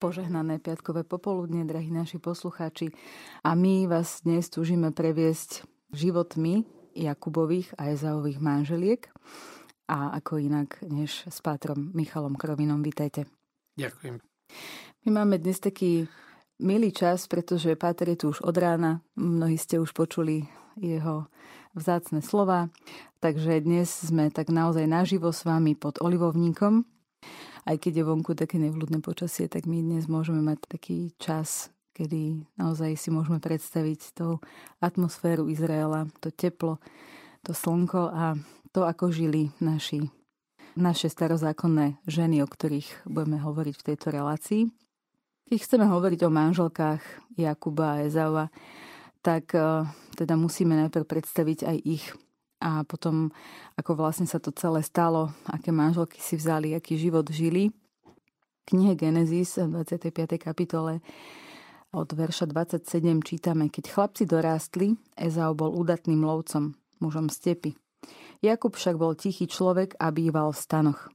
Požehnané piatkové popoludne, drahí naši poslucháči. A my vás dnes túžime previesť životmi Jakubových a Ezaových manželiek. A ako inak, než s pátrom Michalom Krovinom. Vítajte. Ďakujem. My máme dnes taký milý čas, pretože páter je tu už od rána. Mnohí ste už počuli jeho vzácne slova. Takže dnes sme tak naozaj naživo s vami pod olivovníkom. Aj keď je vonku také nevľúdne počasie, tak my dnes môžeme mať taký čas, kedy naozaj si môžeme predstaviť tú atmosféru Izraela, to teplo, to slnko a to, ako žili naše starozákonné ženy, o ktorých budeme hovoriť v tejto relácii. Keď chceme hovoriť o manželkách Jakuba a Ezaua, tak teda musíme najprv predstaviť aj ich a potom, ako vlastne sa to celé stalo, aké manželky si vzali, aký život žili. V knihe Genesis v 25. kapitole od verša 27 čítame: Keď chlapci dorástli, Ezau bol udatným lovcom, mužom stepy. Jakub však bol tichý človek a býval v stanoch.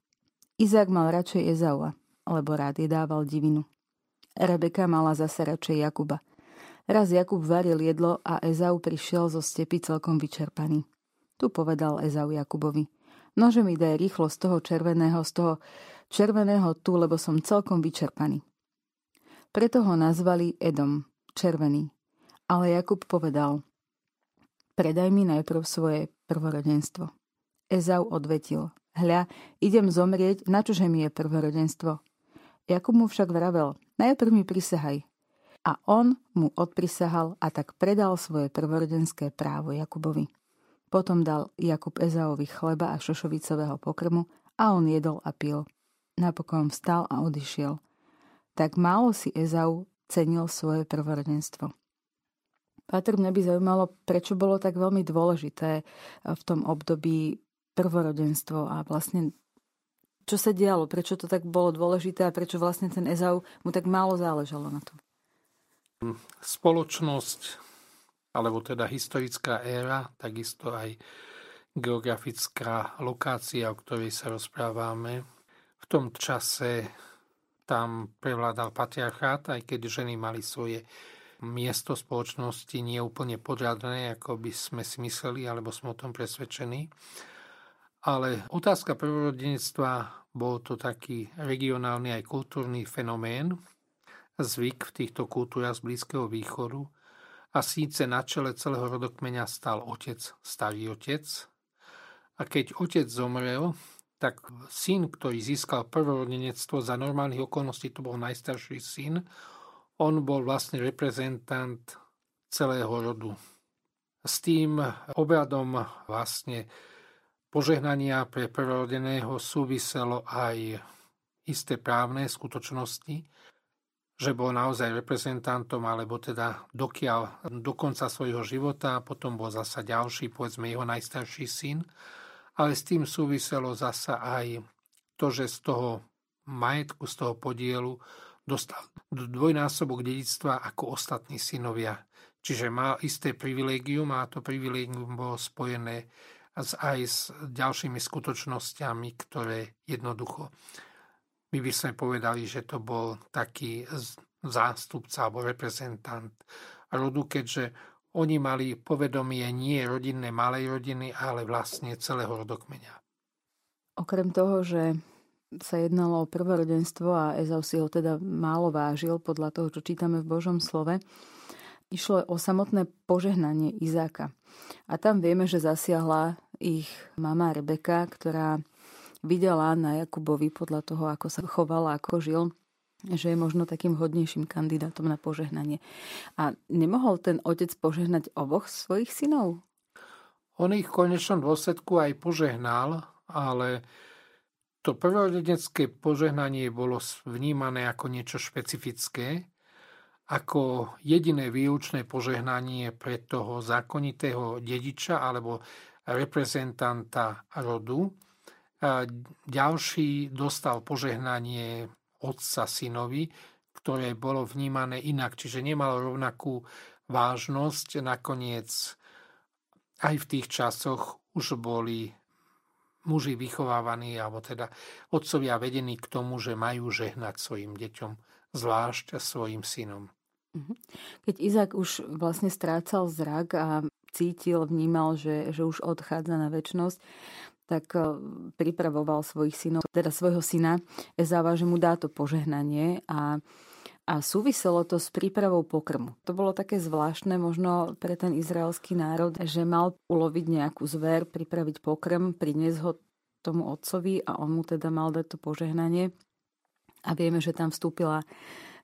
Izák mal radšej Ezaua, lebo rád jedával divinu. Rebeka mala zase radšej Jakuba. Raz Jakub varil jedlo a Ezau prišiel zo stepy celkom vyčerpaný. Tu povedal Ezau Jakubovi: Nože mi daj rýchlo z toho červeného tu, lebo som celkom vyčerpaný. Preto ho nazvali Edom, červený. Ale Jakub povedal: Predaj mi najprv svoje prvorodenstvo. Ezau odvetil: Hľa, idem zomrieť, načože mi je prvorodenstvo? Jakub mu však vravel: Najprv mi prisahaj. A on mu odprisahal a tak predal svoje prvorodenské právo Jakubovi. Potom dal Jakub Ezaovi chleba a šošovicového pokrmu a on jedol a pil. Napokon vstal a odišiel. Tak málo si Ezau cenil svoje prvorodenstvo. Páter, mňa by zaujímalo, prečo bolo tak veľmi dôležité v tom období prvorodenstvo a vlastne čo sa dialo, prečo to tak bolo dôležité a prečo vlastne ten Ezau mu tak málo záležalo na tom. Spoločnosť, alebo teda historická éra, takisto aj geografická lokácia, o ktorej sa rozprávame. V tom čase tam prevládal patriarchát, aj keď ženy mali svoje miesto spoločnosti nie úplne podradné, ako by sme si mysleli, alebo sme o tom presvedčení. Ale otázka prvorodenstva, bol to taký regionálny aj kultúrny fenomén, zvyk v týchto kultúrach z Blízkeho východu. A síce na čele celého rodokmeňa stal otec, starý otec. A keď otec zomrel, tak syn, ktorý získal prvorodenectvo, za normálnych okolností to bol najstarší syn, on bol vlastne reprezentant celého rodu. S tým obradom vlastne požehnania pre prvorodeného súviselo aj isté právne skutočnosti, že bol naozaj reprezentantom, alebo teda dokiaľ do konca svojho života, potom bol zasa ďalší, povedzme jeho najstarší syn. Ale s tým súviselo zasa aj to, že z toho majetku, z toho podielu dostal dvojnásobok dedičstva ako ostatní synovia. Čiže má isté privilégium a to privilégium bolo spojené aj s ďalšími skutočnosťami, ktoré jednoducho... My by sme povedali, že to bol taký zástupca alebo reprezentant rodu, keďže oni mali povedomie nie rodinné, malej rodiny, ale vlastne celého rodokmeňa. Okrem toho, že sa jednalo o prvorodenstvo a Ezau si ho teda málo vážil podľa toho, čo čítame v Božom slove, išlo o samotné požehnanie Izáka. A tam vieme, že zasiahla ich mama Rebeka, ktorá videla na Jakubovi podľa toho, ako sa chovala, ako žil, že je možno takým hodnejším kandidátom na požehnanie. A nemohol ten otec požehnať oboch svojich synov? On ich v konečnom dôsledku aj požehnal, ale to prvorodenecké požehnanie bolo vnímané ako niečo špecifické, ako jediné výlučné požehnanie pre toho zákonitého dediča alebo reprezentanta rodu. A ďalší dostal požehnanie otca synovi, ktoré bolo vnímané inak, čiže nemalo rovnakú vážnosť. Nakoniec aj v tých časoch už boli muži vychovávaní, alebo teda otcovia vedení k tomu, že majú žehnať svojim deťom zvlášť svojim synom. Keď Izák už vlastne strácal zrak a cítil, vnímal, že už odchádza na večnosť, tak pripravoval svojich synov, teda svojho syna Ezáva, že mu dá to požehnanie a súviselo to s prípravou pokrmu. To bolo také zvláštne možno pre ten izraelský národ, že mal uloviť nejakú zver, pripraviť pokrm, priniesť ho tomu otcovi a on mu teda mal dať to požehnanie. A vieme, že tam vstúpila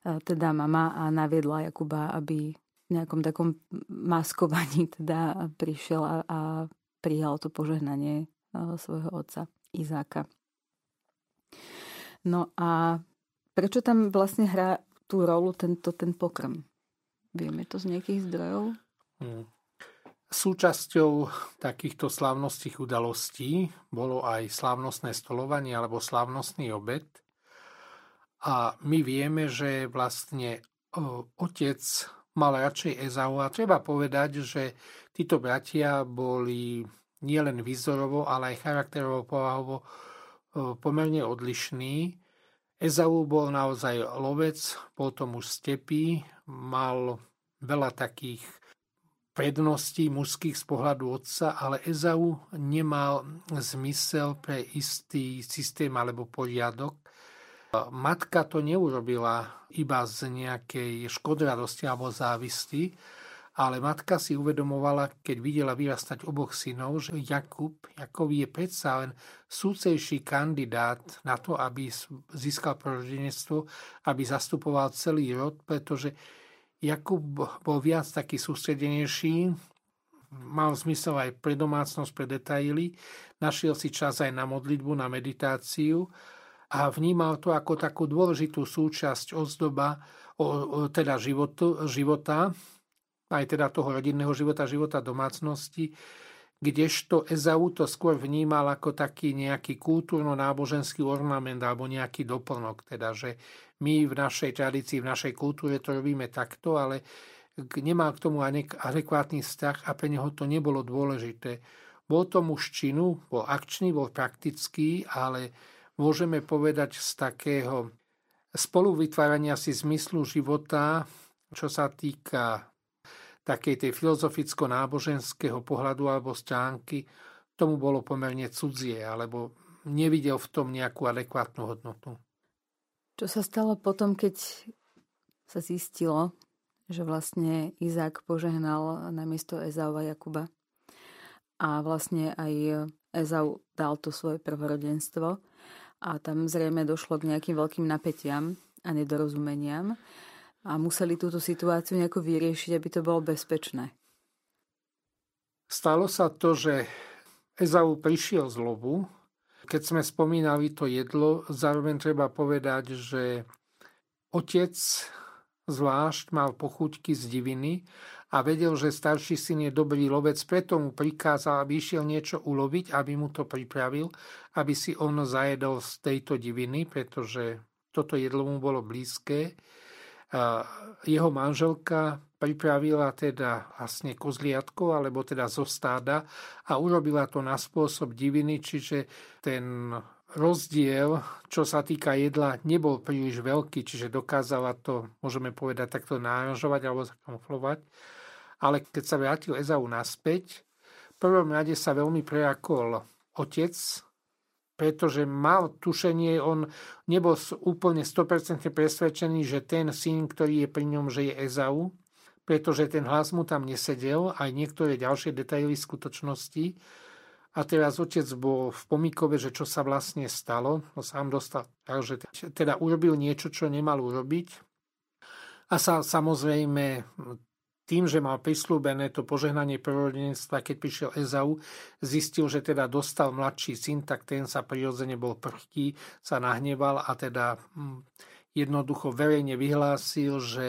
teda mama a naviedla Jakuba, aby v nejakom takom maskovaní teda prišiel a prijal to požehnanie svojho otca Izáka. No a prečo tam vlastne hrá tú rolu ten pokrm? Vieme to z nejakých zdrojov? Súčasťou takýchto slávnostných udalostí bolo aj slávnostné stolovanie alebo slávnostný obed. A my vieme, že vlastne otec mal radšej Ezau a treba povedať, že títo bratia boli nielen výzorovo, ale aj charakterovo povahovo pomerne odlišní. Ezau bol naozaj lovec, bol to muž stepy, mal veľa takých predností mužských z pohľadu otca, ale Ezau nemal zmysel pre istý systém alebo poriadok. Matka to neurobila iba z nejakej škodradosti alebo závisti, ale matka si uvedomovala, keď videla vyrastať oboch synov, že Jakub je predsa len súcejší kandidát na to, aby získal prorodenstvo, aby zastupoval celý rod, pretože Jakub bol viac taký sústredenejší, mal zmysel aj pre domácnosť, pre detaily, našiel si čas aj na modlitbu, na meditáciu a vnímal to ako takú dôležitú súčasť ozdoba, teda života, aj teda toho rodinného života, života domácnosti, kdežto Ezau to skôr vnímal ako taký nejaký kultúrno-náboženský ornament alebo nejaký doplnok. Teda, že my v našej tradícii, v našej kultúre to robíme takto, ale nemal k tomu adekvátny vzťah a pre neho to nebolo dôležité. Bol to muž činu, bol akčný, bol praktický, ale môžeme povedať z takého spoluvytvárania si zmyslu života, čo sa týka takej tej filozoficko-náboženského pohľadu alebo stránky, tomu bolo pomerne cudzie, alebo nevidel v tom nejakú adekvátnu hodnotu. Čo sa stalo potom, keď sa zistilo, že vlastne Izák požehnal namiesto Ezauva Jakuba a vlastne aj Ezau dal to svoje prvorodenstvo a tam zrejme došlo k nejakým veľkým napätiam a nedorozumeniam, a museli túto situáciu nejako vyriešiť, aby to bolo bezpečné. Stalo sa to, že Ezau prišiel z lovu. Keď sme spomínali to jedlo, zároveň treba povedať, že otec zvlášť mal pochúťky z diviny a vedel, že starší syn je dobrý lovec, preto mu prikázal, aby išiel niečo uloviť, aby mu to pripravil, aby si on zajedol z tejto diviny, pretože toto jedlo mu bolo blízke. Jeho manželka pripravila teda vlastne kozliatko, alebo teda zo stáda a urobila to na spôsob diviny, čiže ten rozdiel, čo sa týka jedla, nebol príliš veľký, čiže dokázala to, môžeme povedať, takto náražovať alebo zakamuflovať. Ale keď sa vrátil Ezau naspäť, v prvom rade sa veľmi prejakol otec, pretože mal tušenie, on nebol úplne 100% presvedčený, že ten syn, ktorý je pri ňom, že je Ezau, pretože ten hlas mu tam nesedel, aj niektoré ďalšie detaily skutočnosti. A teraz otec bol v pomykove, že čo sa vlastne stalo, no sám dostal, takže teda urobil niečo, čo nemal urobiť. A sa samozrejme tým, že mal prisľúbené to požehnanie prvorodenstva, keď prišiel Ezau, zistil, že teda dostal mladší syn, tak ten sa prirodzene bol prchký, sa nahneval a teda jednoducho verejne vyhlásil, že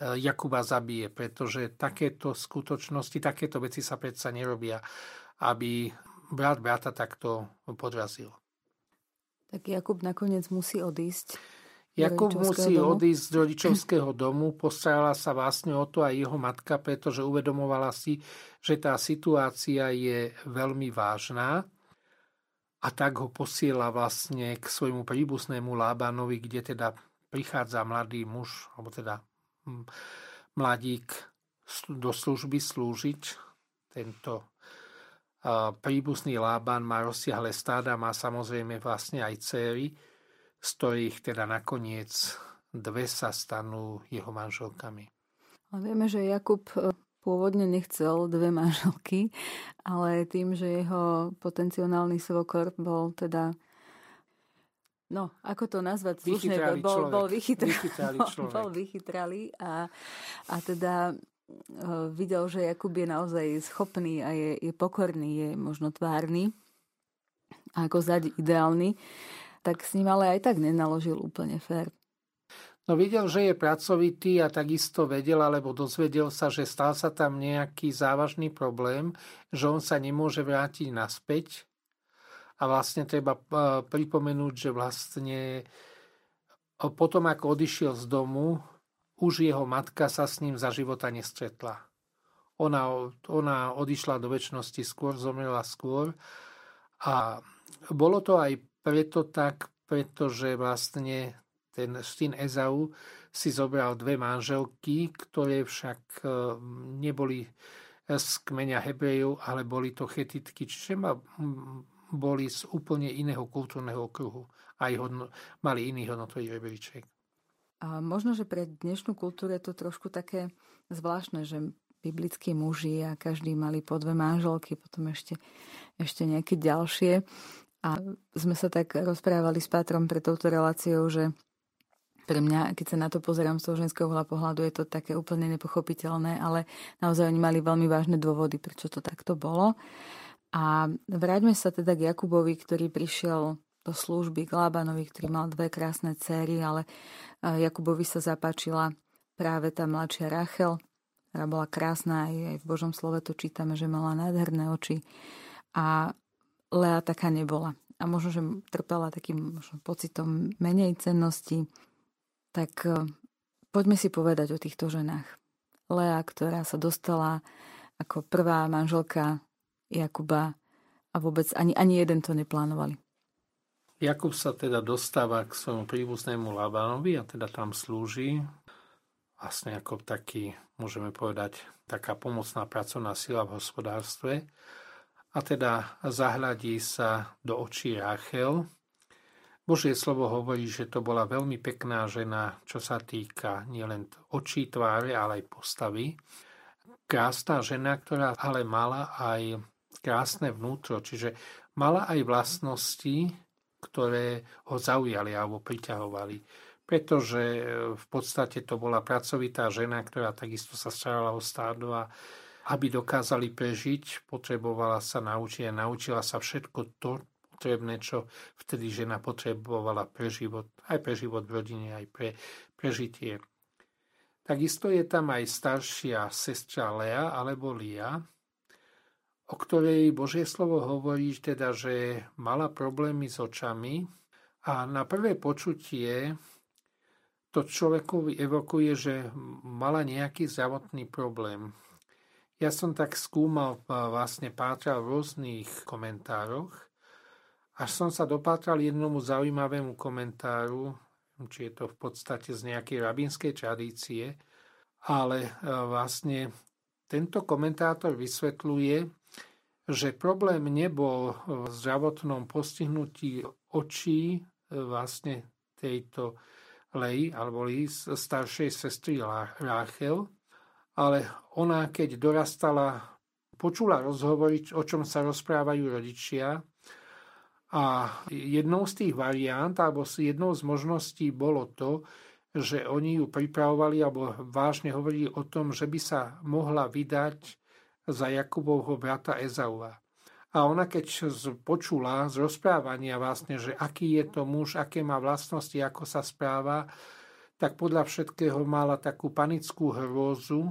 Jakuba zabije, pretože takéto skutočnosti, takéto veci sa predsa nerobia, aby brat brata takto podrazil. Tak Jakub nakoniec musí odísť. Jakub musí odísť z rodičovského domu, postarala sa vlastne o to aj jeho matka, pretože uvedomovala si, že tá situácia je veľmi vážna a tak ho posiela vlastne k svojmu príbuznému Lábanovi, kde teda prichádza mladý muž, alebo teda mladík do služby slúžiť. Tento príbuzný Lában má rozsiahle stáda, má samozrejme vlastne aj dcéry, z ktorých teda nakoniec dve sa stanú jeho manželkami. Vieme, že Jakub pôvodne nechcel dve manželky, ale tým, že jeho potenciálny svokor bol teda... No, ako to nazvať slušne, bol vychytralý a teda videl, že Jakub je naozaj schopný a je pokorný, je možno tvárny a ako zať ideálny, tak s ním ale aj tak nenaložil úplne fér. No videl, že je pracovitý a takisto vedel, alebo dozvedel sa, že stal sa tam nejaký závažný problém, že on sa nemôže vrátiť naspäť. A vlastne treba pripomenúť, že vlastne potom, ako odišiel z domu, už jeho matka sa s ním za života nestretla. Ona odišla do večnosti skôr, zomrela skôr. A bolo to aj preto tak, pretože vlastne ten syn Ezau si zobral dve manželky, ktoré však neboli z kmeňa Hebrejov, ale boli to Chetitky. Čiže boli z úplne iného kultúrneho okruhu a mali iný hodnotový rebríček. A možno, že pre dnešnú kultúru je to trošku také zvláštne, že biblickí muži a každý mali po dve manželky, potom ešte nejaké ďalšie. A sme sa tak rozprávali s Pátrom pre touto reláciou, že pre mňa, keď sa na to pozerám z toho ženského uhla pohľadu, je to také úplne nepochopiteľné, ale naozaj oni mali veľmi vážne dôvody, prečo to takto bolo. A vráťme sa teda k Jakubovi, ktorý prišiel do služby, k Labanovi, ktorý mal dve krásne céry, ale Jakubovi sa zapáčila práve tá mladšia Rachel, ktorá bola krásna, aj v Božom slove to čítame, že mala nádherné oči. A Lea taká nebola. A možno, že trpela takým pocitom menej cennosti. Tak poďme si povedať o týchto ženách. Lea, ktorá sa dostala ako prvá manželka Jakuba a vôbec ani jeden to neplánovali. Jakub sa teda dostáva k svojmu príbuznému Labánovi a teda tam slúži vlastne ako taký, môžeme povedať, taká pomocná pracovná sila v hospodárstve a teda zahľadí sa do očí Rachel. Božie slovo hovorí, že to bola veľmi pekná žena, čo sa týka nielen očí, tváre, ale aj postavy. Krásna žena, ktorá ale mala aj krásne vnútro, čiže mala aj vlastnosti, ktoré ho zaujali alebo priťahovali. Pretože v podstate to bola pracovitá žena, ktorá takisto sa starala o stádo a aby dokázali prežiť, potrebovala sa naučiť a naučila sa všetko to potrebné, čo vtedy žena potrebovala pre život, aj pre život v rodine, aj pre prežitie. Takisto je tam aj staršia sestra Lea alebo Lea, o ktorej Božie slovo hovorí, teda, že mala problémy s očami a na prvé počutie to človeku evokuje, že mala nejaký zdravotný problém. Ja som tak skúmal, vlastne pátral v rôznych komentároch, až som sa dopátral jednomu zaujímavému komentáru, či je to v podstate z nejakej rabínskej tradície, ale vlastne tento komentátor vysvetľuje, že problém nebol v zdravotnom postihnutí očí vlastne tejto Lei alebo staršej sestry Rachel, ale ona, keď dorastala, počula rozhovory, o čom sa rozprávajú rodičia a jednou z tých variant alebo jednou z možností bolo to, že oni ju pripravovali alebo vážne hovorili o tom, že by sa mohla vydať za Jakubovho brata Ezaua. A ona keď počula z rozprávania vlastne, že aký je to muž, aké má vlastnosti, ako sa správa, tak podľa všetkého mala takú panickú hrôzu.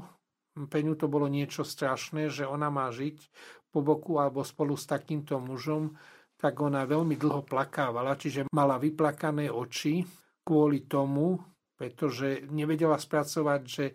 Pre ňu to bolo niečo strašné, že ona má žiť po boku alebo spolu s takýmto mužom, tak ona veľmi dlho plakávala, čiže mala vyplakané oči kvôli tomu, pretože nevedela spracovať, že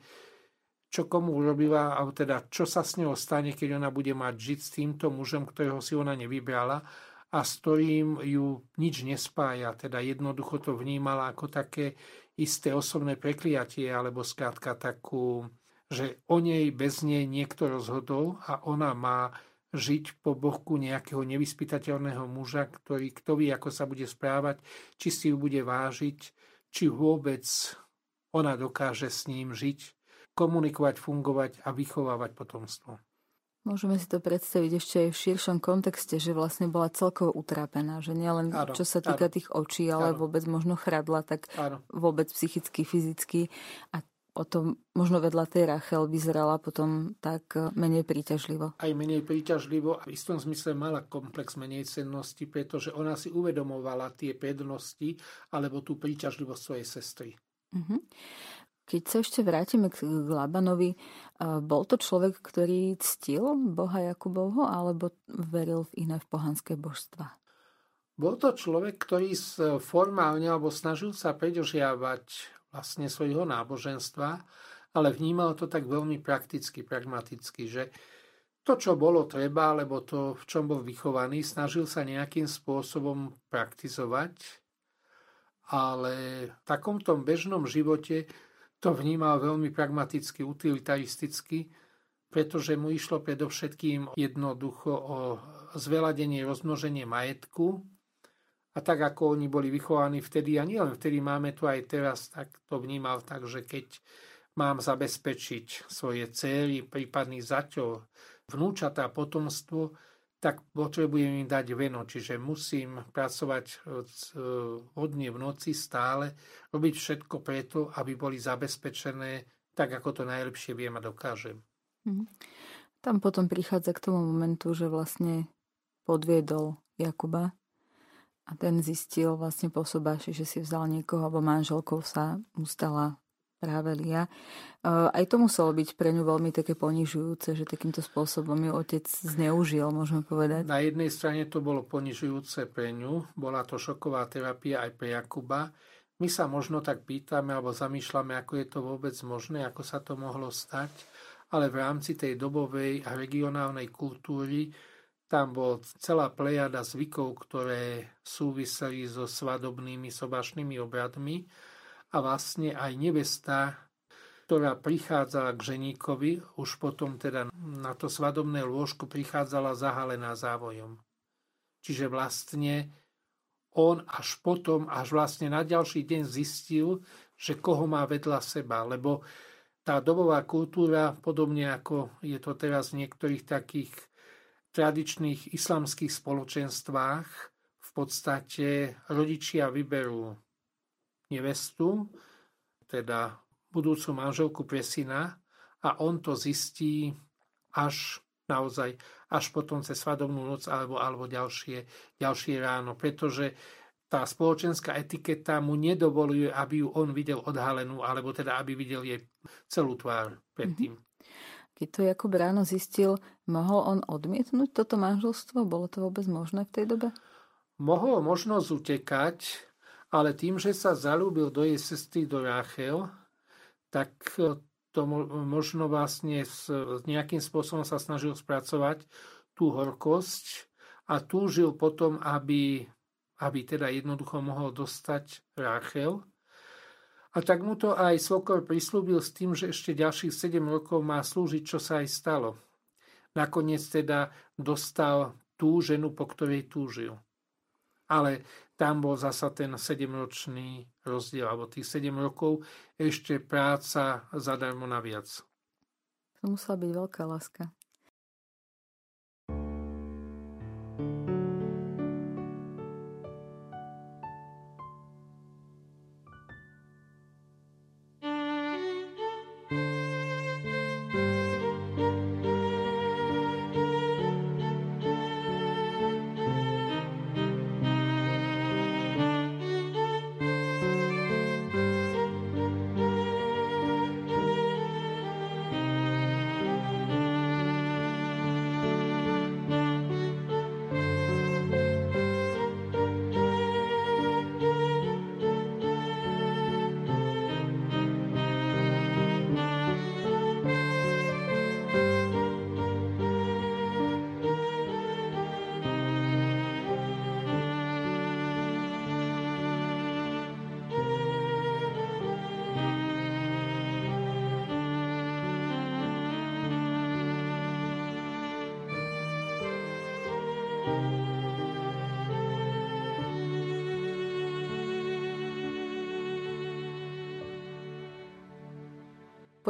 čo komu urobila, alebo teda čo sa s ňou stane, keď ona bude mať žiť s týmto mužom, ktorého si ona nevybrala a s ktorým ju nič nespája. Teda jednoducho to vnímala ako také isté osobné prekliatie, alebo skrátka takú, že o nej, bez nej niekto rozhodol a ona má žiť po boku nejakého nevyspytateľného muža, ktorý kto vie, ako sa bude správať, či si ju bude vážiť, či vôbec ona dokáže s ním žiť, komunikovať, fungovať a vychovávať potomstvo. Môžeme si to predstaviť ešte aj v širšom kontexte, že vlastne bola celkovo utrápená, že nielen čo sa týka tých očí, ale vôbec možno chradla, tak vôbec psychicky, fyzicky. A potom možno vedľa tej Rachel vyzerala potom tak menej príťažlivo. Aj menej príťažlivo a v istom zmysle mala komplex menejcennosti, pretože ona si uvedomovala tie prednosti alebo tú príťažlivosť svojej sestry. Mhm. Keď sa ešte vrátime k Labanovi, bol to človek, ktorý ctil Boha Jakubovho alebo veril v iné v pohanské božstva? Bol to človek, ktorý formálne alebo snažil sa predržiavať vlastne svojho náboženstva, ale vnímal to tak veľmi prakticky, pragmaticky, že to, čo bolo treba, alebo to, v čom bol vychovaný, snažil sa nejakým spôsobom praktizovať, ale v takomto bežnom živote to vnímal veľmi pragmaticky, utilitaristicky, pretože mu išlo predovšetkým jednoducho o zveladenie, rozmnoženie majetku. A tak, ako oni boli vychovaní vtedy, a nielen vtedy, máme tu aj teraz, tak to vnímal tak, že keď mám zabezpečiť svoje dcéry, prípadný zaťov, vnúčatá, potomstvo, tak potrebujem im dať veno, čiže musím pracovať hodne v noci stále, robiť všetko preto, aby boli zabezpečené tak, ako to najlepšie viem a dokážem. Tam potom prichádza k tomu momentu, že vlastne podviedol Jakuba a ten zistil vlastne po sobáši, že si vzal niekoho, alebo manželkou sa mu stala práve Lea. Aj to muselo byť pre ňu veľmi také ponižujúce, že takýmto spôsobom ju otec zneužil, môžeme povedať. Na jednej strane to bolo ponižujúce pre ňu, bola to šoková terapia aj pre Jakuba. My sa možno tak pýtame alebo zamýšľame, ako je to vôbec možné, ako sa to mohlo stať, ale v rámci tej dobovej a regionálnej kultúry tam bola celá plejada zvykov, ktoré súviseli so svadobnými sobášnymi obradmi. A vlastne aj nevesta, ktorá prichádzala k ženíkovi, už potom teda na to svadobné lôžko prichádzala zahalená závojom. Čiže vlastne on až potom, až vlastne na ďalší deň zistil, že koho má vedľa seba. Lebo tá dobová kultúra, podobne ako je to teraz v niektorých takých tradičných islamských spoločenstvách, v podstate rodičia vyberú nevestu, teda budúcu manželku pre syna, a on to zistí až naozaj, až potom cez svadobnú noc alebo ďalšie ráno, pretože tá spoločenská etiketa mu nedovoluje, aby ju on videl odhalenú, alebo teda aby videl jej celú tvár predtým. Keď to Jakub ráno zistil, mohol on odmietnúť toto manželstvo? Bolo to vôbec možné v tej dobe? Mohol možnosť utekať, ale tým, že sa zaľúbil do jej sestry, do Rachel, tak to možno vlastne nejakým spôsobom sa snažil spracovať tú horkosť a túžil potom, aby teda jednoducho mohol dostať Rachel. A tak mu to aj svokor prislúbil s tým, že ešte ďalších 7 rokov má slúžiť, čo sa aj stalo. Nakoniec teda dostal tú ženu, po ktorej túžil. Ale tam bol zasa ten 7-ročný rozdiel, alebo tých 7 rokov ešte práca zadarmo naviac. To musela byť veľká láska.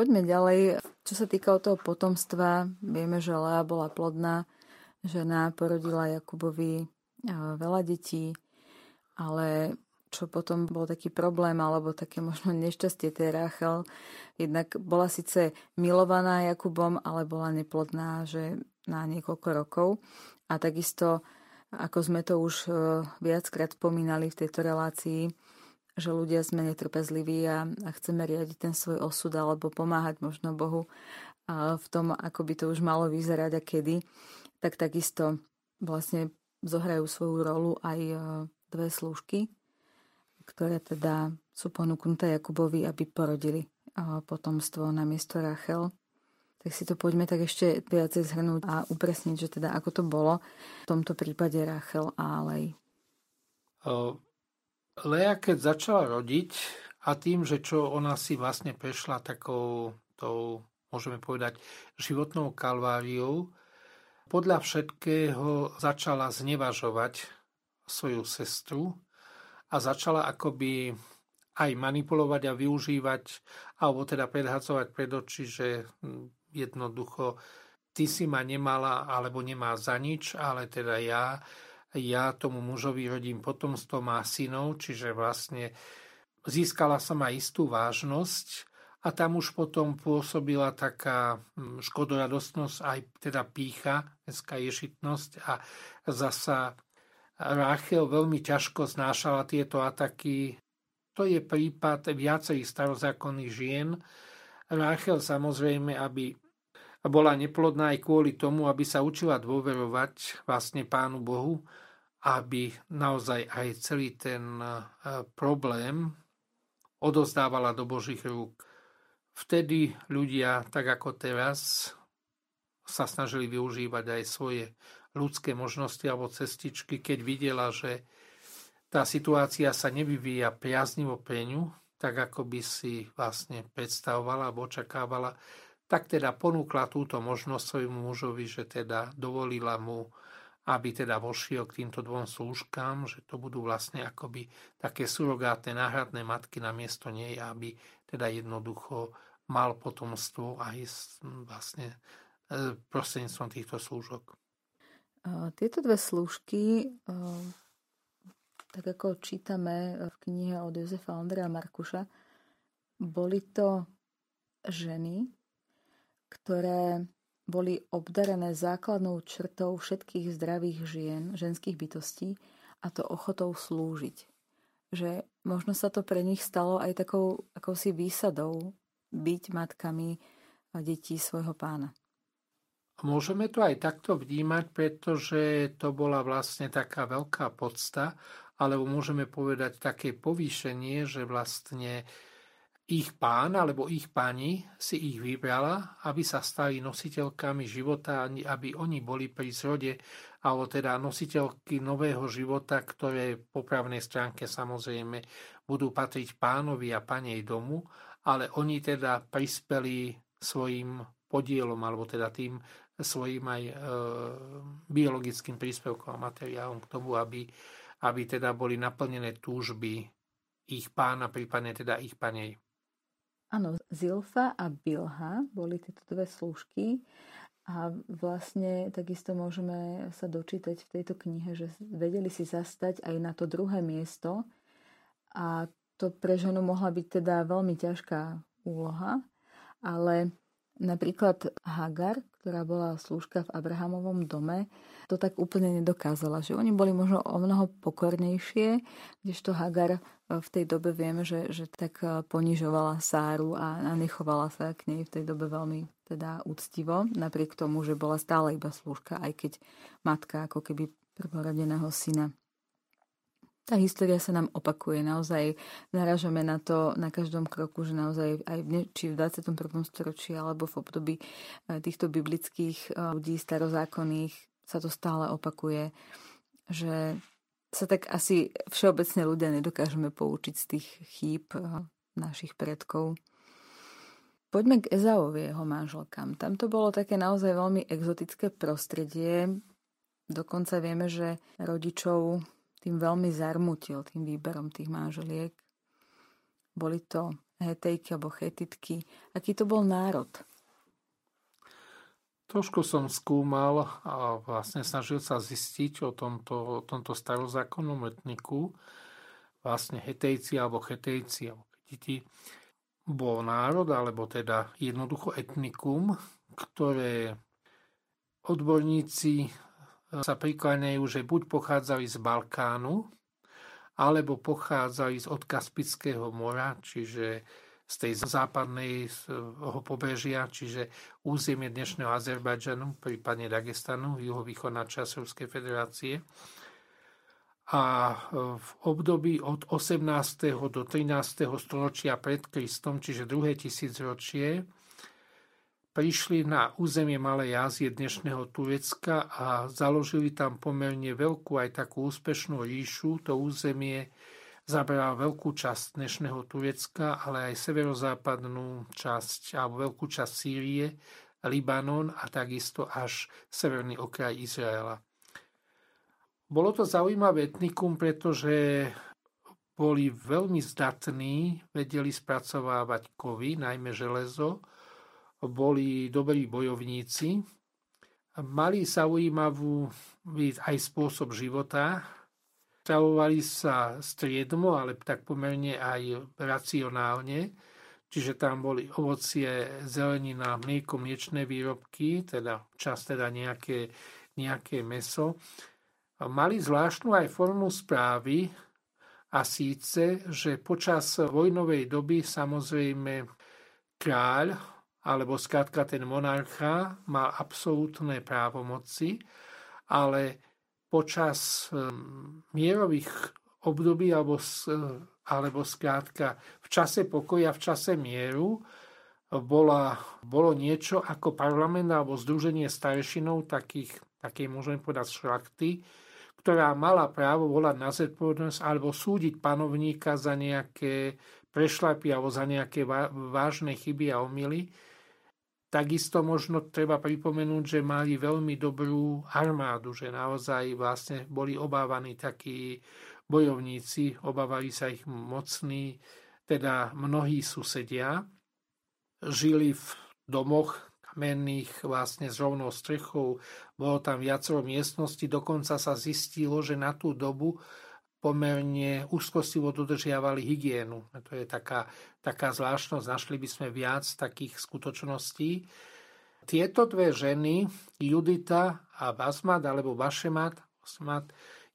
Poďme ďalej. Čo sa týka toho potomstva, vieme, že Lea bola plodná, žena porodila Jakubovi veľa detí, ale čo potom bol taký problém, alebo také možno nešťastie tej Rachel. Jednak bola síce milovaná Jakubom, ale bola neplodná, že na niekoľko rokov. A takisto, ako sme to už viackrát spomínali v tejto relácii, že ľudia sme netrpezliví a chceme riadiť ten svoj osud alebo pomáhať možno Bohu v tom, ako by to už malo vyzerať a kedy, tak takisto vlastne zohrajú svoju rolu aj dve slúžky, ktoré teda sú ponúknuté Jakubovi, aby porodili potomstvo namiesto Rachel. Tak si to poďme tak ešte viacej zhrnúť a upresniť, že teda ako to bolo v tomto prípade Rachel a Lei. Lea, keď začala rodiť a tým, že čo ona si vlastne prešla takou, tou, môžeme povedať, životnou kalváriou, podľa všetkého začala znevažovať svoju sestru a začala akoby aj manipulovať a využívať, alebo teda predhadzovať pred oči, že jednoducho ty si ma nemala, alebo nemá za nič, ale teda ja tomu mužovi rodím potomstvo, má synov, čiže vlastne získala som aj istú vážnosť a tam už potom pôsobila taká škodoradostnosť, aj teda pýcha, dneska ješitnosť a zasa Rachel veľmi ťažko znášala tieto ataky. To je prípad viacerých starozákonných žien. Rachel samozrejme, aby bola neplodná aj kvôli tomu, aby sa učila dôverovať vlastne Pánu Bohu, aby naozaj aj celý ten problém odovzdávala do Božích rúk. Vtedy ľudia, tak ako teraz, sa snažili využívať aj svoje ľudské možnosti alebo cestičky, keď videla, že tá situácia sa nevyvíja priaznivo pre ňu, tak ako by si vlastne predstavovala alebo očakávala, tak teda ponúkla túto možnosť svojmu mužovi, že teda dovolila mu, aby teda vošiel k týmto dvom slúžkám, že to budú vlastne akoby také surogátne náhradné matky namiesto nej, aby teda jednoducho mal potomstvo aj vlastne prostredníctvom týchto slúžok. Tieto dve slúžky, tak ako čítame v knihe od Jozefa Ondreja Markuša, boli to ženy, ktoré boli obdarené základnou črtou všetkých zdravých žien, ženských bytostí, a to ochotou slúžiť. Že možno sa to pre nich stalo aj takou akousi výsadou byť matkami detí svojho Pána. Môžeme to aj takto vnímať, pretože to bola vlastne taká veľká podsta, alebo môžeme povedať také povýšenie, že vlastne ich pán alebo ich pani si ich vybrala, aby sa stali nositeľkami života, aby oni boli pri zrode, alebo teda nositeľky nového života, ktoré po pravnej stránke samozrejme budú patriť pánovi a panej domu, ale oni teda prispeli svojim podielom, alebo teda tým svojím aj biologickým príspevkom a materiálom k tomu, aby teda boli naplnené túžby ich pána, prípadne teda ich panej. Áno, Zilfa a Bilha boli tieto dve slúžky a vlastne takisto môžeme sa dočítať v tejto knihe, že vedeli si zastať aj na to druhé miesto a to pre ženu mohla byť teda veľmi ťažká úloha, ale napríklad Hagar, ktorá bola slúžka v Abrahamovom dome, to tak úplne nedokázala. Že oni boli možno o mnoho pokornejšie, kdežto Hagar v tej dobe vieme, že tak ponižovala Sáru a nechovala sa k nej v tej dobe veľmi teda úctivo, napriek tomu, že bola stále iba slúžka, aj keď matka ako keby prvorodeného syna. Tá história sa nám opakuje, naozaj narážame na to na každom kroku, že naozaj aj či v 21. storočí alebo v období týchto biblických ľudí starozákonných sa to stále opakuje, že sa tak asi všeobecne ľudia nedokážeme poučiť z tých chýb našich predkov. Poďme k Ezauovi, jeho manželkám. Tam to bolo také naozaj veľmi exotické prostredie, dokonca vieme, že rodičov tým veľmi zarmutil, tým výberom tých manželiek. Boli to Hetejky alebo Chetitky. Aký to bol národ? Trošku som skúmal a vlastne snažil sa zistiť o tomto starozákonnom etniku. Vlastne Hetejci alebo Chetejci alebo Chetiti bol národ, alebo teda jednoducho etnikum, ktoré odborníci sa prikláňajú, že buď pochádzali z Balkánu, alebo pochádzali od Kaspického mora, čiže z tej západnej pobrežia, čiže územie dnešného Azerbajdžanu, prípadne Dagestanu, juhovýchodná časť Ruskej federácie. A v období od 18. do 13. storočia pred Kristom, čiže 2. tisícročie, prišli na územie Malej Ázie dnešného Turecka a založili tam pomerne veľkú aj takú úspešnú ríšu. To územie zabralo veľkú časť dnešného Turecka, ale aj severozápadnú časť alebo veľkú časť Sýrie, Libanon a takisto až severný okraj Izraela. Bolo to zaujímavé etnikum, pretože boli veľmi zdatní, vedeli spracovávať kovy, najmä železo, boli dobrí bojovníci, mali zaujímavý aj spôsob života, stravovali sa striedmo, ale tak pomerne aj racionálne, čiže tam boli ovocie, zelenina, mlieko, mliečné výrobky, teda čas teda nejaké mäso. Mali zvláštnu aj formu správy, a síce, že počas vojnovej doby samozrejme kráľ alebo skrátka ten monarcha mal absolútne právomoci, ale počas mierových období alebo skrátka v čase pokoja, v čase mieru bolo niečo ako parlament alebo združenie starešinov takej môžeme povedať šlachty, ktorá mala právo volať na zodpovednosť alebo súdiť panovníka za nejaké prešľapy alebo za nejaké vážne chyby a omyly. Takisto možno treba pripomenúť, že mali veľmi dobrú armádu, že naozaj vlastne boli obávaní takí bojovníci, obávali sa ich mocní, teda mnohí susedia. Žili v domoch kamenných vlastne s rovnou strechou, bolo tam viacero miestností, dokonca sa zistilo, že na tú dobu pomerne úzkostivo dodržiavali hygienu. To je taká zvláštnosť, našli by sme viac takých skutočností. Tieto dve ženy, Judita a Bašemat, alebo Bašemat,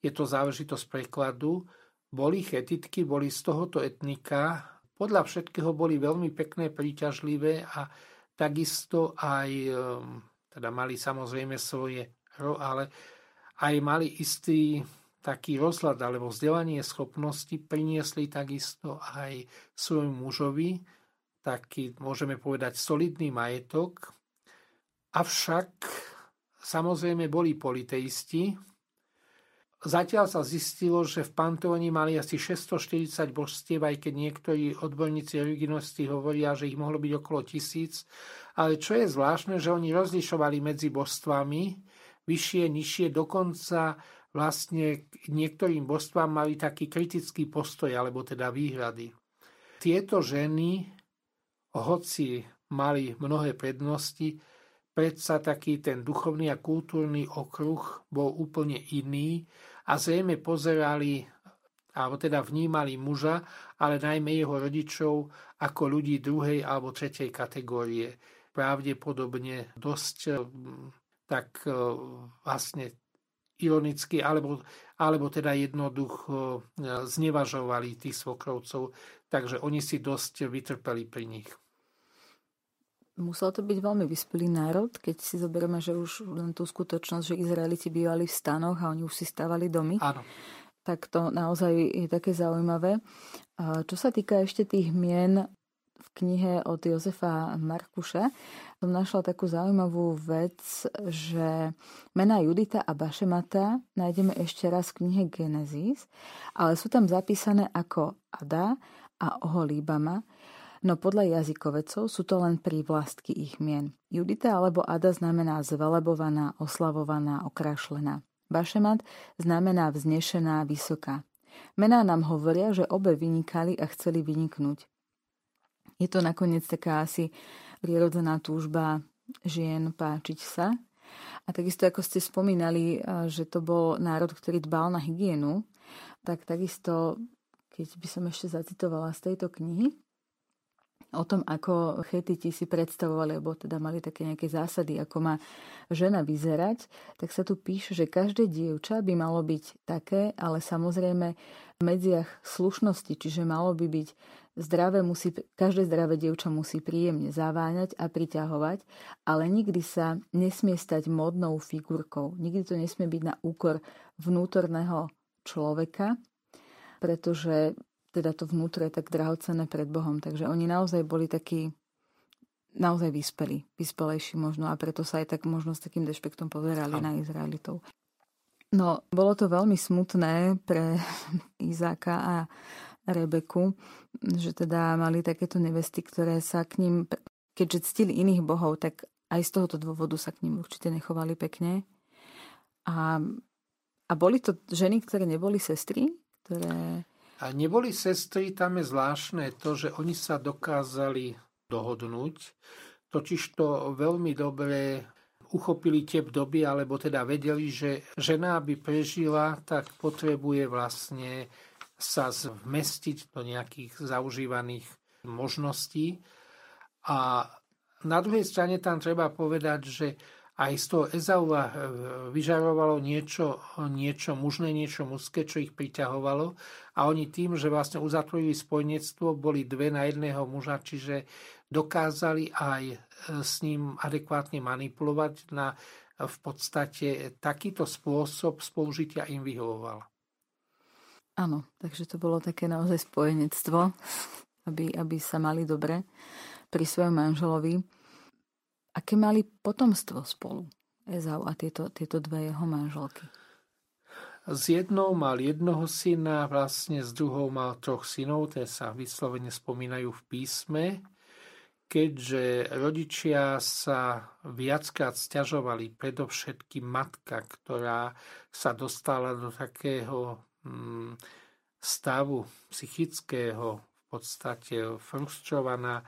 je to záležitosť prekladu, boli Chetitky, boli z tohoto etnika, podľa všetkého boli veľmi pekné, príťažlivé a takisto aj, teda mali samozrejme svoje, ale aj mali istý taký rozhľad alebo vzdelanie schopnosti, priniesli takisto aj svojmu mužovi taký, môžeme povedať, solidný majetok. Avšak samozrejme boli politeisti. Zatiaľ sa zistilo, že v panteóne mali asi 640 božstiev, aj keď niektorí odborníci religionosti hovoria, že ich mohlo byť okolo 1000. Ale čo je zvláštne, že oni rozlišovali medzi božstvami vyššie, nižšie, dokonca vlastne k niektorým božstvám mali taký kritický postoj, alebo teda výhrady. Tieto ženy, hoci mali mnohé prednosti, predsa taký ten duchovný a kultúrny okruh bol úplne iný a zrejme pozerali, alebo teda vnímali muža, ale najmä jeho rodičov ako ľudí druhej alebo tretej kategórie. Pravdepodobne dosť tak vlastne ironicky, alebo teda jednoducho znevažovali tých svokrovcov, takže oni si dosť vytrpeli pri nich. Musel to byť veľmi vyspelý národ, keď si zoberieme, že už len tú skutočnosť, že Izraeliti bývali v stanoch a oni už si stavali domy. Áno. Tak to naozaj je také zaujímavé. Čo sa týka ešte tých mien, v knihe od Jozefa Markuša som našla takú zaujímavú vec, že mená Judita a Bašemata nájdeme ešte raz v knihe Genesis, ale sú tam zapísané ako Ada a Oholíbama, no podľa jazykovedcov sú to len prívlastky ich mien. Judita alebo Ada znamená zvelebovaná, oslavovaná, okrašlená. Bašemat znamená vznešená, vysoká. Mená nám hovoria, že obe vynikali a chceli vyniknúť. Je to nakoniec taká asi prirodzená túžba žien páčiť sa. A takisto, ako ste spomínali, že to bol národ, ktorý dbal na hygienu, tak takisto, keď by som ešte zacitovala z tejto knihy, o tom, ako Chetiti si predstavovali, alebo teda mali také nejaké zásady, ako má žena vyzerať, tak sa tu píše, že každé dievča by malo byť také, ale samozrejme v medziach slušnosti, čiže malo by byť zdravé, každé zdravé dievča musí príjemne zaváňať a priťahovať, ale nikdy sa nesmie stať modnou figurkou. Nikdy to nesmie byť na úkor vnútorného človeka, pretože teda to vnútro je tak drahocenné pred Bohom. Takže oni naozaj boli takí naozaj vyspelejší možno a preto sa aj tak možno s takým dešpektom pozerali na Izraelitov. No, bolo to veľmi smutné pre Izáka a Rebeku, že teda mali takéto nevesty, ktoré sa k ním, keďže ctili iných bohov, tak aj z tohoto dôvodu sa k ním určite nechovali pekne. A boli to ženy, ktoré neboli sestry, ktoré... A neboli sestry, tam je zvláštne to, že oni sa dokázali dohodnúť, totiž to veľmi dobre uchopili tie doby, alebo teda vedeli, že žena, aby prežila, tak potrebuje vlastne sa vmestiť do nejakých zaužívaných možností. A na druhej strane tam treba povedať, že aj z toho Ezaua vyžarovalo niečo mužné, niečo mužské, čo ich priťahovalo. A oni tým, že vlastne uzatvorili spojenectvo, boli dve na jedného muža, čiže dokázali aj s ním adekvátne manipulovať. V podstate takýto spôsob spolužitia im vyhovoval. Áno, takže to bolo také naozaj spojenectvo, aby sa mali dobre pri svojom manželovi. Aké mali potomstvo spolu Ezau a tieto dve jeho manželky? S jednou mal jednoho syna, vlastne s druhou mal troch synov, tie sa vyslovene spomínajú v písme, keďže rodičia sa viackrát sťažovali, predovšetkým matka, ktorá sa dostala do takého stavu psychického, v podstate frustrovaná,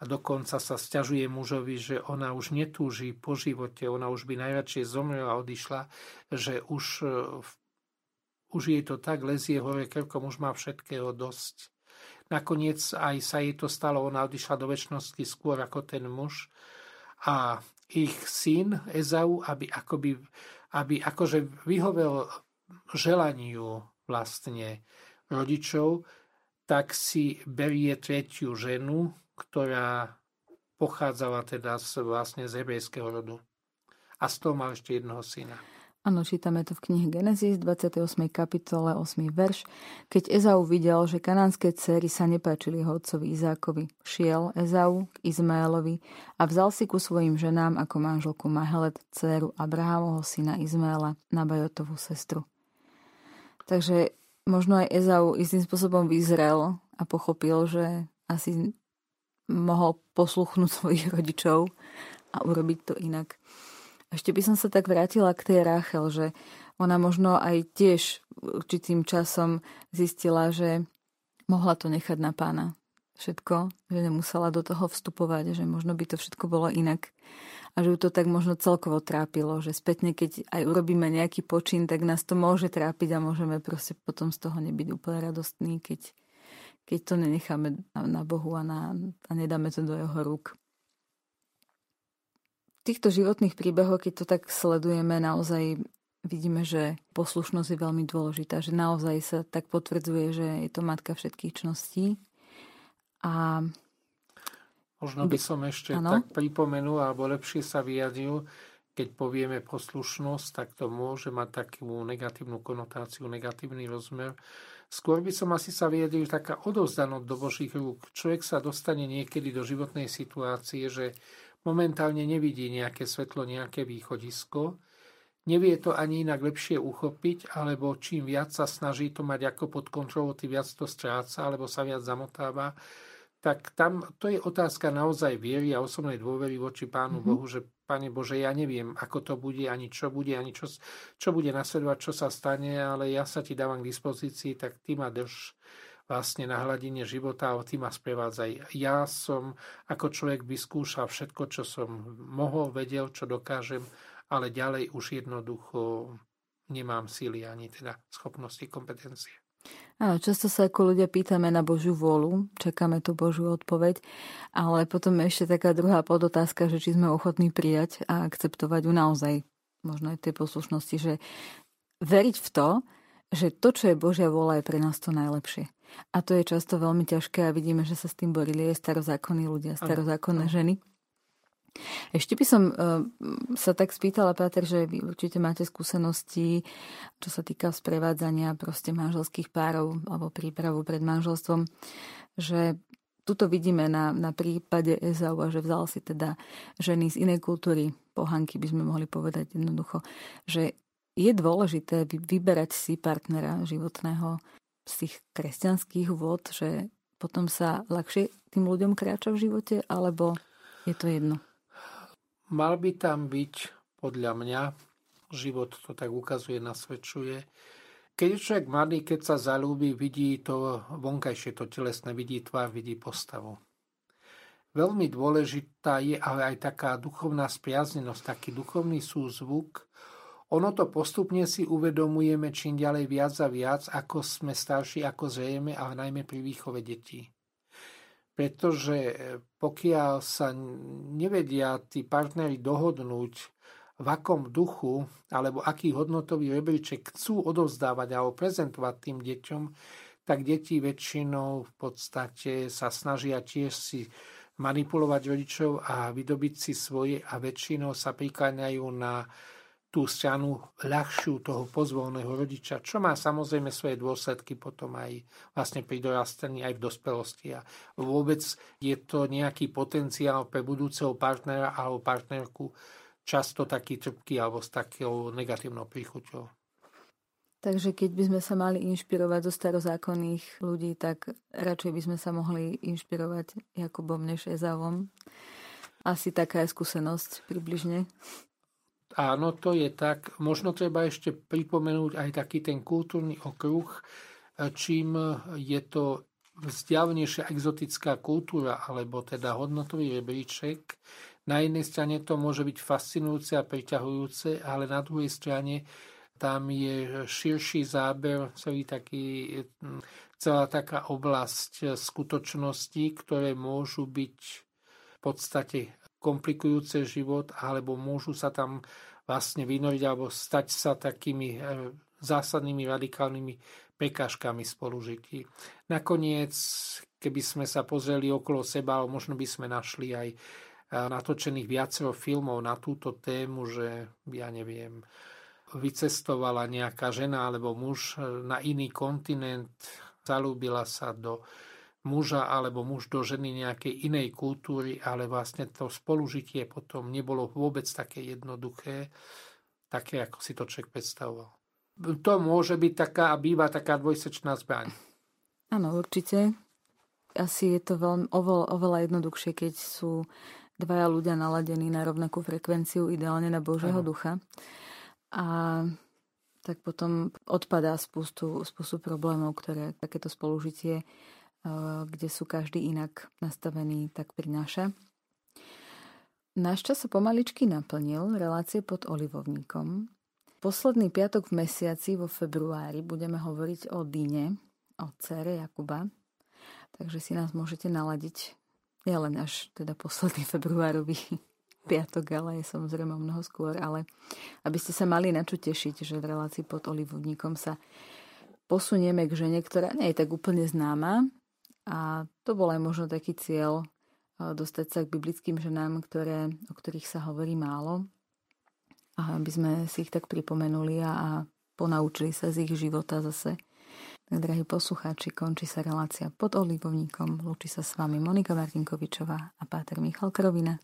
a dokonca sa sťažuje mužovi, že ona už netúži po živote, ona už by najradšej zomrela a odišla, že už jej to tak lezie hore krkom, už má všetkého dosť. Nakoniec aj sa jej to stalo, ona odišla do večnosti skôr ako ten muž a ich syn Ezau, aby akože vyhovel želaniu vlastne rodičov, tak si berie tretiu ženu, ktorá pochádzala teda vlastne z hebrejského rodu. A z toho mal ešte jednoho syna. Áno, čítame to v knihe Genesis, 28. kapitole, 8. verš. Keď Ezau videl, že kanánske dcery sa nepáčili jeho otcovi Izákovi, šiel Ezau k Izmaelovi a vzal si ku svojim ženám ako manželku Mahelet, dceru Abrahamovho syna Izmaela, Nabajotovú sestru. Takže možno aj Ezau istým spôsobom vyzrel a pochopil, že asi mohol posluchnúť svojich rodičov a urobiť to inak. Ešte by som sa tak vrátila k tej Rachel, že ona možno aj tiež určitým časom zistila, že mohla to nechať na pána všetko, že nemusela do toho vstupovať, že možno by to všetko bolo inak a že ju to tak možno celkovo trápilo, že spätne, keď aj urobíme nejaký počin, tak nás to môže trápiť a môžeme proste potom z toho nebyť úplne radostní, keď to nenecháme na Bohu a nedáme to do jeho rúk. V týchto životných príbehoch, keď to tak sledujeme, naozaj vidíme, že poslušnosť je veľmi dôležitá, že naozaj sa tak potvrdzuje, že je to matka všetkých čností. A možno by som ešte tak pripomenul, alebo lepšie sa vyjadril, keď povieme poslušnosť, tak to môže mať takú negatívnu konotáciu, negatívny rozmer. Skôr by som asi sa vyjadril taká odovzdanosť do Božích rúk. Človek sa dostane niekedy do životnej situácie, že momentálne nevidí nejaké svetlo, nejaké východisko. Nevie to ani inak lepšie uchopiť, alebo čím viac sa snaží to mať ako pod kontrolou, tým viac to stráca, alebo sa viac zamotáva. Tak tam to je otázka naozaj viery a osobnej dôvery voči Pánu Bohu, že Pane Bože, ja neviem, ako to bude, ani čo bude nasledovať, čo sa stane, ale ja sa ti dávam k dispozícii, tak ty ma drž. vlastne na hladine života, o tým ma sprevádza. Ja som ako človek vyskúšal všetko, čo som mohol, vedel, čo dokážem, ale ďalej už jednoducho nemám síly ani teda schopnosti, kompetencie. Áno, často sa ako ľudia pýtame na Božiu vôľu, čakáme tú Božiu odpoveď, ale potom je ešte taká druhá podotázka, že či sme ochotní prijať a akceptovať ju naozaj, možno aj tej poslušnosti, že veriť v to, že to, čo je Božia vôľa, je pre nás to najlepšie. A to je často veľmi ťažké a vidíme, že sa s tým borili aj starozákonní ľudia, starozákonné ženy. Ešte by som sa tak spýtala, Páter, že vy určite máte skúsenosti, čo sa týka sprevádzania proste manželských párov alebo prípravu pred manželstvom, že tuto vidíme na prípade Ezaua, že vzal si teda ženy z inej kultúry, pohanky by sme mohli povedať jednoducho, že je dôležité vyberať si partnera životného z tých kresťanských vôd, že potom sa ľahšie tým ľuďom kráča v živote, alebo je to jedno? Mal by tam byť, podľa mňa, život to tak ukazuje, nasvedčuje. Keď je človek mladý, keď sa zaľúbi, vidí to vonkajšie, to telesné, vidí tvár, vidí postavu. Veľmi dôležitá je ale aj taká duchovná spriaznenosť, taký duchovný súzvuk. Ono to postupne si uvedomujeme čím ďalej viac a viac, ako sme starší, ako zrejeme, ale najmä pri výchove detí. Pretože pokiaľ sa nevedia tí partneri dohodnúť, v akom duchu alebo aký hodnotový rebríček chcú odovzdávať alebo prezentovať tým deťom, tak deti väčšinou v podstate sa snažia tiež si manipulovať rodičov a vydobiť si svoje a väčšinou sa prikláňajú na tú stranu ľahšiu toho pozvolného rodiča, čo má samozrejme svoje dôsledky potom aj vlastne pri dorastaní, aj v dospelosti. A vôbec je to nejaký potenciál pre budúceho partnera alebo partnerku často taký trpký alebo s takou negatívnou príchuťou. Takže keď by sme sa mali inšpirovať zo starozákonných ľudí, tak radšej by sme sa mohli inšpirovať Jakubom než Ezavom. Asi taká je skúsenosť približne. Áno, to je tak. Možno treba ešte pripomenúť aj taký ten kultúrny okruh, čím je to vzdialenejšia exotická kultúra, alebo teda hodnotový rebríček. Na jednej strane to môže byť fascinujúce a priťahujúce, ale na druhej strane tam je širší záber, celá taká oblasť skutočností, ktoré môžu byť v podstate komplikujúce život, alebo môžu sa tam vlastne vynoriť alebo stať sa takými zásadnými radikálnymi prekážkami spolužití. Nakoniec, keby sme sa pozreli okolo seba, možno by sme našli aj natočených viacero filmov na túto tému, že ja neviem, vycestovala nejaká žena alebo muž na iný kontinent, zalúbila sa do muža alebo muž do ženy nejakej inej kultúry, ale vlastne to spolužitie potom nebolo vôbec také jednoduché, také ako si to človek predstavoval. To môže byť taká a býva taká dvojsečná zbraň. Áno, určite. Asi je to oveľa jednoduchšie, keď sú dvaja ľudia naladení na rovnakú frekvenciu, ideálne na Božieho ducha. A tak potom odpadá spustu problémov, ktoré takéto spolužitie, kde sú každý inak nastavený, tak prináša. Náš čas sa pomaličky naplnil, relácie pod olivovníkom. Posledný piatok v mesiaci vo februári budeme hovoriť o Dine, o dcére Jakuba. Takže si nás môžete naladiť nielen až teda posledný februárový piatok, ale je samozrejme mnoho skôr, ale aby ste sa mali na čo tešiť, že v relácii pod olivovníkom sa posunieme k žene, ktorá nie je tak úplne známa. A to bol aj možno taký cieľ dostať sa k biblickým ženám, o ktorých sa hovorí málo. A aby sme si ich tak pripomenuli a ponaučili sa z ich života zase. Tak, drahí poslucháči, končí sa relácia pod olivovníkom. Lúči sa s vami Monika Martinkovičová a páter Michal Krovina.